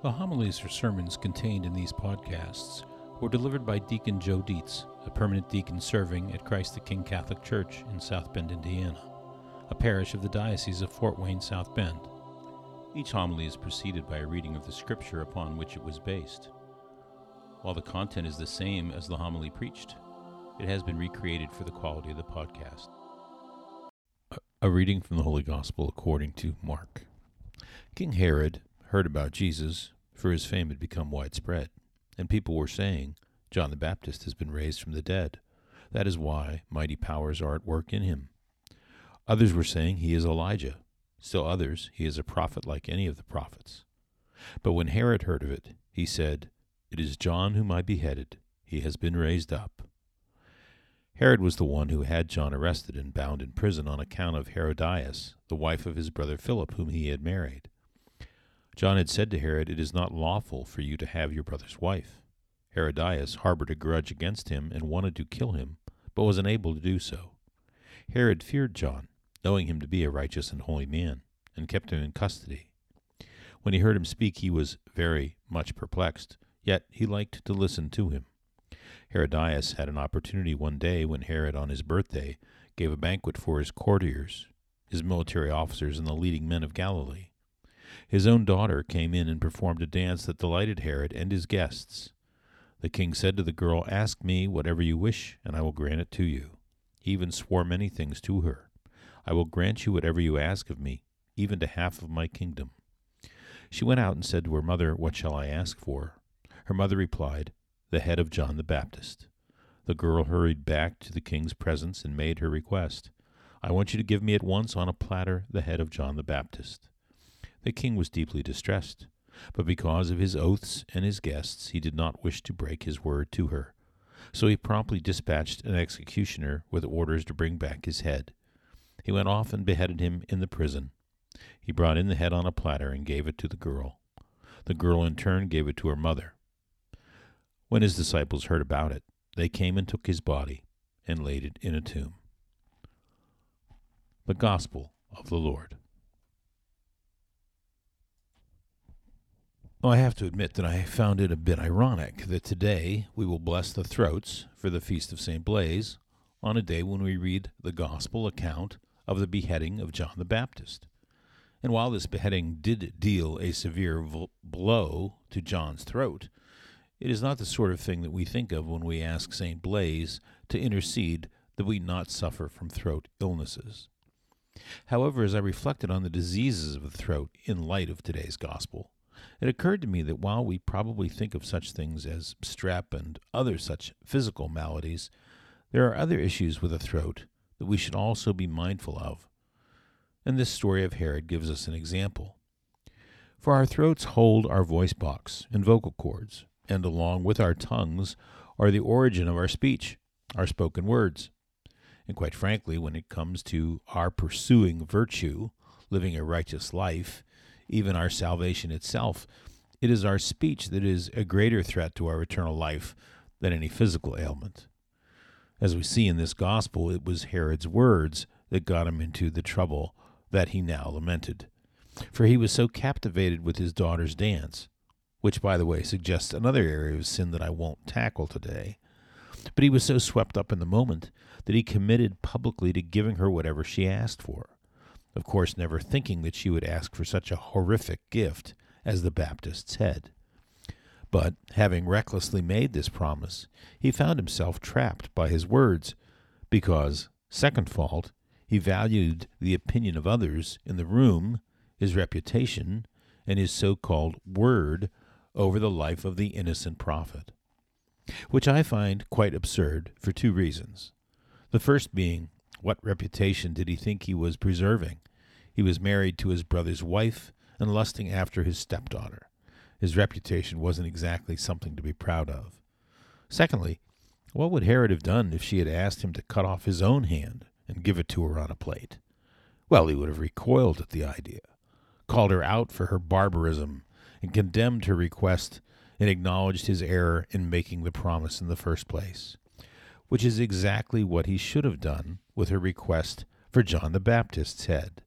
The homilies or sermons contained in these podcasts were delivered by Deacon Joe Dietz, a permanent deacon serving at Christ the King Catholic Church in South Bend, Indiana, a parish of the Diocese of Fort Wayne, South Bend. Each homily is preceded by a reading of the scripture upon which it was based. While the content is the same as the homily preached, it has been recreated for the quality of the podcast. A reading from the Holy Gospel according to Mark. King Herod heard about Jesus, for his fame had become widespread, and people were saying, "John the Baptist has been raised from the dead. That is why mighty powers are at work in him." Others were saying, "He is Elijah." Still others, "He is a prophet like any of the prophets." But when Herod heard of it, he said, "It is John whom I beheaded. He has been raised up." Herod was the one who had John arrested and bound in prison on account of Herodias, the wife of his brother Philip, whom he had married. John had said to Herod, "It is not lawful for you to have your brother's wife." Herodias harbored a grudge against him and wanted to kill him, but was unable to do so. Herod feared John, knowing him to be a righteous and holy man, and kept him in custody. When he heard him speak, he was very much perplexed, yet he liked to listen to him. Herodias had an opportunity one day when Herod, on his birthday, gave a banquet for his courtiers, his military officers, and the leading men of Galilee. His own daughter came in and performed a dance that delighted Herod and his guests. The king said to the girl, "Ask me whatever you wish, and I will grant it to you." He even swore many things to her. "I will grant you whatever you ask of me, even to half of my kingdom." She went out and said to her mother, "What shall I ask for?" Her mother replied, "The head of John the Baptist." The girl hurried back to the king's presence and made her request. "I want you to give me at once on a platter the head of John the Baptist." The king was deeply distressed, but because of his oaths and his guests, he did not wish to break his word to her. So he promptly dispatched an executioner with orders to bring back his head. He went off and beheaded him in the prison. He brought in the head on a platter and gave it to the girl. The girl in turn gave it to her mother. When his disciples heard about it, they came and took his body and laid it in a tomb. The Gospel of the Lord. Well, I have to admit that I found it a bit ironic that today we will bless the throats for the feast of St. Blaise on a day when we read the gospel account of the beheading of John the Baptist. And while this beheading did deal a severe blow to John's throat, it is not the sort of thing that we think of when we ask St. Blaise to intercede that we not suffer from throat illnesses. However, as I reflected on the diseases of the throat in light of today's gospel, it occurred to me that while we probably think of such things as strep and other such physical maladies, there are other issues with the throat that we should also be mindful of. And this story of Herod gives us an example. For our throats hold our voice box and vocal cords, and along with our tongues are the origin of our speech, our spoken words. And quite frankly, when it comes to our pursuing virtue, living a righteous life, even our salvation itself, it is our speech that is a greater threat to our eternal life than any physical ailment. As we see in this gospel, it was Herod's words that got him into the trouble that he now lamented. For he was so captivated with his daughter's dance, which, by the way, suggests another area of sin that I won't tackle today. But he was so swept up in the moment that he committed publicly to giving her whatever she asked for, of course never thinking that she would ask for such a horrific gift as the Baptist's head. But, having recklessly made this promise, he found himself trapped by his words, because, second fault, he valued the opinion of others in the room, his reputation, and his so-called word over the life of the innocent prophet, which I find quite absurd for two reasons. The first being, what reputation did he think he was preserving? He was married to his brother's wife and lusting after his stepdaughter. His reputation wasn't exactly something to be proud of. Secondly, what would Herod have done if she had asked him to cut off his own hand and give it to her on a plate? Well, he would have recoiled at the idea, called her out for her barbarism, and condemned her request, and acknowledged his error in making the promise in the first place, which is exactly what he should have done with her request for John the Baptist's head.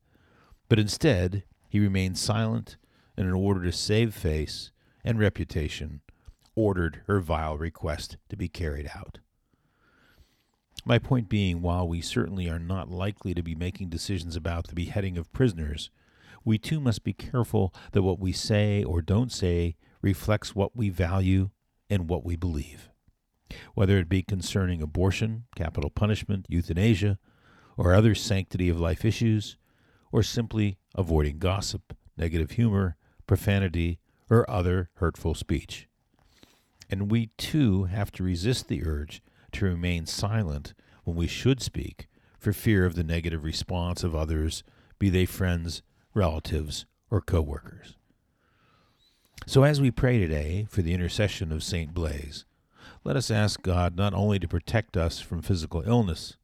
But instead, he remained silent, and in order to save face, and reputation, ordered her vile request to be carried out. My point being, while we certainly are not likely to be making decisions about the beheading of prisoners, we too must be careful that what we say or don't say reflects what we value and what we believe, whether it be concerning abortion, capital punishment, euthanasia, or other sanctity of life issues, or simply avoiding gossip, negative humor, profanity, or other hurtful speech. And we too have to resist the urge to remain silent when we should speak for fear of the negative response of others, be they friends, relatives, or co-workers. So as we pray today for the intercession of St. Blaise, let us ask God not only to protect us from physical illness,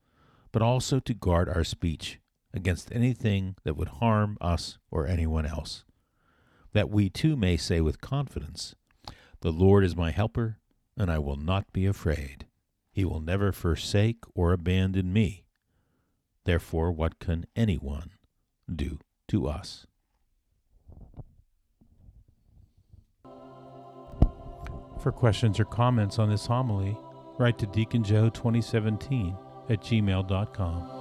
but also to guard our speech against anything that would harm us or anyone else, that we too may say with confidence, "The Lord is my helper, and I will not be afraid. He will never forsake or abandon me. Therefore, what can anyone do to us?" For questions or comments on this homily, write to Deacon Joe 2017 @gmail.com.